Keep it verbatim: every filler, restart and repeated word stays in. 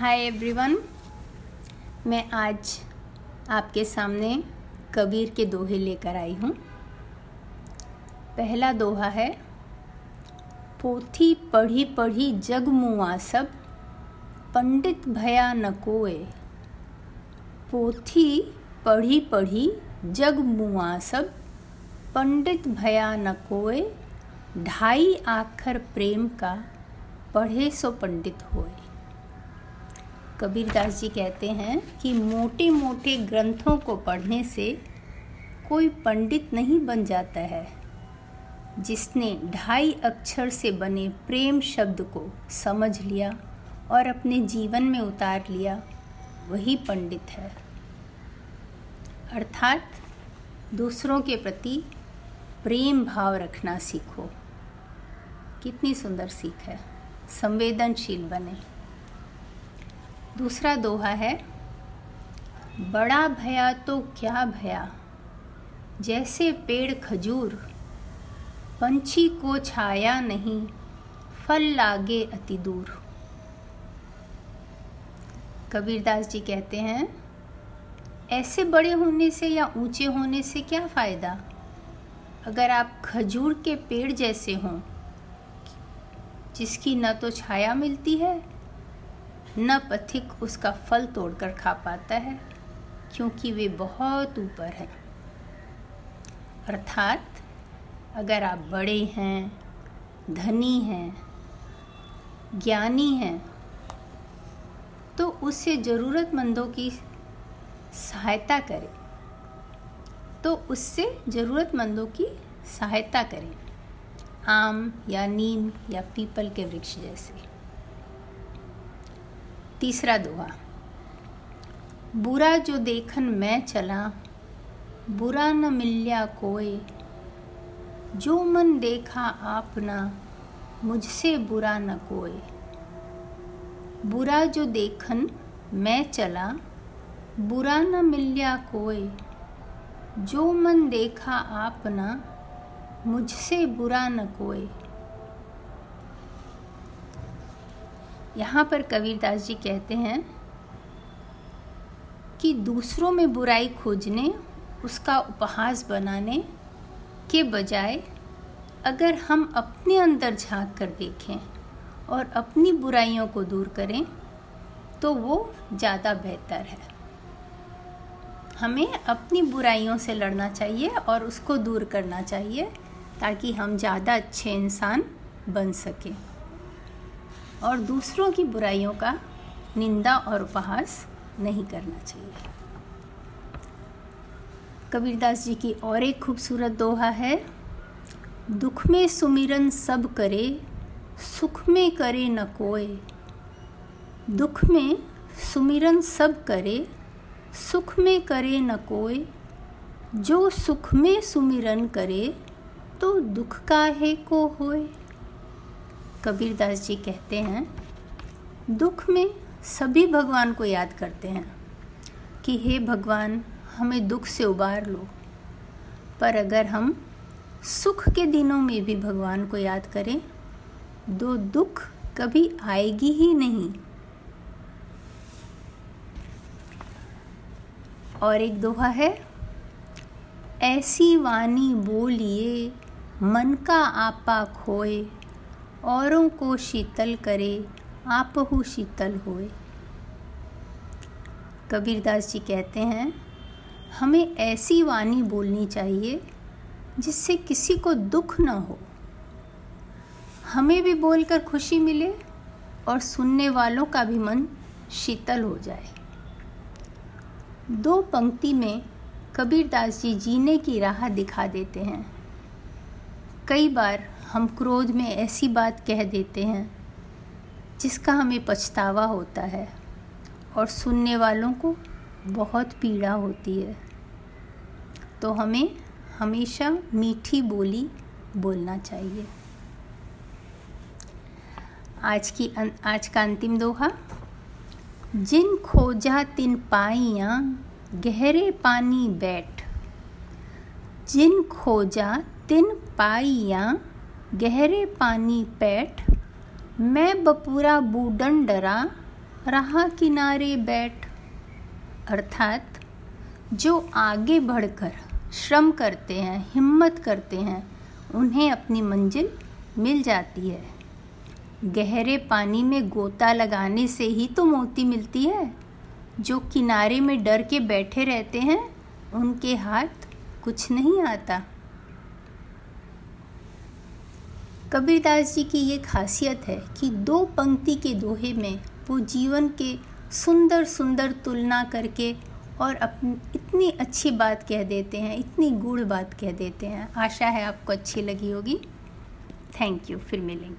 Hi everyone, मैं आज आपके सामने कबीर के दोहे लेकर आई हूँ। पहला दोहा है, पोथी पढ़ी पढ़ी जग मुआ सब, पंडित भया न कोए। पोथी पढ़ी पढ़ी जग मुआ सब, पंडित भया न कोए। ढाई आखर प्रेम का, पढ़े सो पंडित होए। कबीरदास जी कहते हैं कि मोटे मोटे ग्रंथों को पढ़ने से कोई पंडित नहीं बन जाता है। जिसने ढाई अक्षर से बने प्रेम शब्द को समझ लिया और अपने जीवन में उतार लिया, वही पंडित है। अर्थात दूसरों के प्रति प्रेम भाव रखना सीखो। कितनी सुंदर सीख है, संवेदनशील बने। दूसरा दोहा है, बड़ा भया तो क्या भया, जैसे पेड़ खजूर। पंछी को छाया नहीं, फल लागे अति दूर। कबीरदास जी कहते हैं, ऐसे बड़े होने से या ऊंचे होने से क्या फ़ायदा। अगर आप खजूर के पेड़ जैसे हों, जिसकी न तो छाया मिलती है न पथिक उसका फल तोड़कर खा पाता है, क्योंकि वे बहुत ऊपर है। अर्थात अगर आप बड़े हैं, धनी हैं, ज्ञानी हैं, तो उससे ज़रूरतमंदों की सहायता करें तो उससे ज़रूरतमंदों की सहायता करें, आम या नीम या पीपल के वृक्ष जैसे। तीसरा दोहा, बुरा जो देखन मैं चला, बुरा न मिल्या कोई। जो मन देखा आपना, मुझसे बुरा न कोई। बुरा जो देखन मैं चला, बुरा न मिल्या कोई। जो मन देखा आपना, मुझसे बुरा न कोई। यहाँ पर कबीरदास जी कहते हैं कि दूसरों में बुराई खोजने, उसका उपहास बनाने के बजाय अगर हम अपने अंदर झांक कर देखें और अपनी बुराइयों को दूर करें तो वो ज़्यादा बेहतर है। हमें अपनी बुराइयों से लड़ना चाहिए और उसको दूर करना चाहिए, ताकि हम ज़्यादा अच्छे इंसान बन सकें और दूसरों की बुराइयों का निंदा और उपहास नहीं करना चाहिए। कबीरदास जी की और एक खूबसूरत दोहा है, दुख में सुमिरन सब करे, सुख में करे न कोय। दुख में सुमिरन सब करे, सुख में करे न कोय। जो सुख में सुमिरन करे, तो दुख काहे को होए। कबीरदास जी कहते हैं, दुख में सभी भगवान को याद करते हैं कि हे भगवान, हमें दुख से उबार लो। पर अगर हम सुख के दिनों में भी भगवान को याद करें, तो दुख कभी आएगी ही नहीं। और एक दोहा है, ऐसी वाणी बोलिए, मन का आपा खोए। औरों को शीतल करे, आपहु शीतल होए। कबीरदास जी कहते हैं, हमें ऐसी वाणी बोलनी चाहिए जिससे किसी को दुख न हो, हमें भी बोलकर खुशी मिले और सुनने वालों का भी मन शीतल हो जाए। दो पंक्ति में कबीरदास जी जीने की राह दिखा देते हैं। कई बार हम क्रोध में ऐसी बात कह देते हैं जिसका हमें पछतावा होता है और सुनने वालों को बहुत पीड़ा होती है। तो हमें हमेशा मीठी बोली बोलना चाहिए। आज की आज का अंतिम दोहा, जिन खोजा तिन पाइयाँ, गहरे पानी बैठ। जिन खोजा तिन पाइयाँ, गहरे पानी पैठ। मैं बपूरा बूढ़न डरा, राह किनारे बैठ अर्थात जो आगे बढ़कर श्रम करते हैं, हिम्मत करते हैं, उन्हें अपनी मंजिल मिल जाती है। गहरे पानी में गोता लगाने से ही तो मोती मिलती है। जो किनारे में डर के बैठे रहते हैं उनके हाथ कुछ नहीं आता। कबीरदास जी की ये खासियत है कि दो पंक्ति के दोहे में वो जीवन के सुंदर सुंदर तुलना करके और अपनी इतनी अच्छी बात कह देते हैं, इतनी गूढ़ बात कह देते हैं। आशा है आपको अच्छी लगी होगी। थैंक यू, फिर मिलेंगे।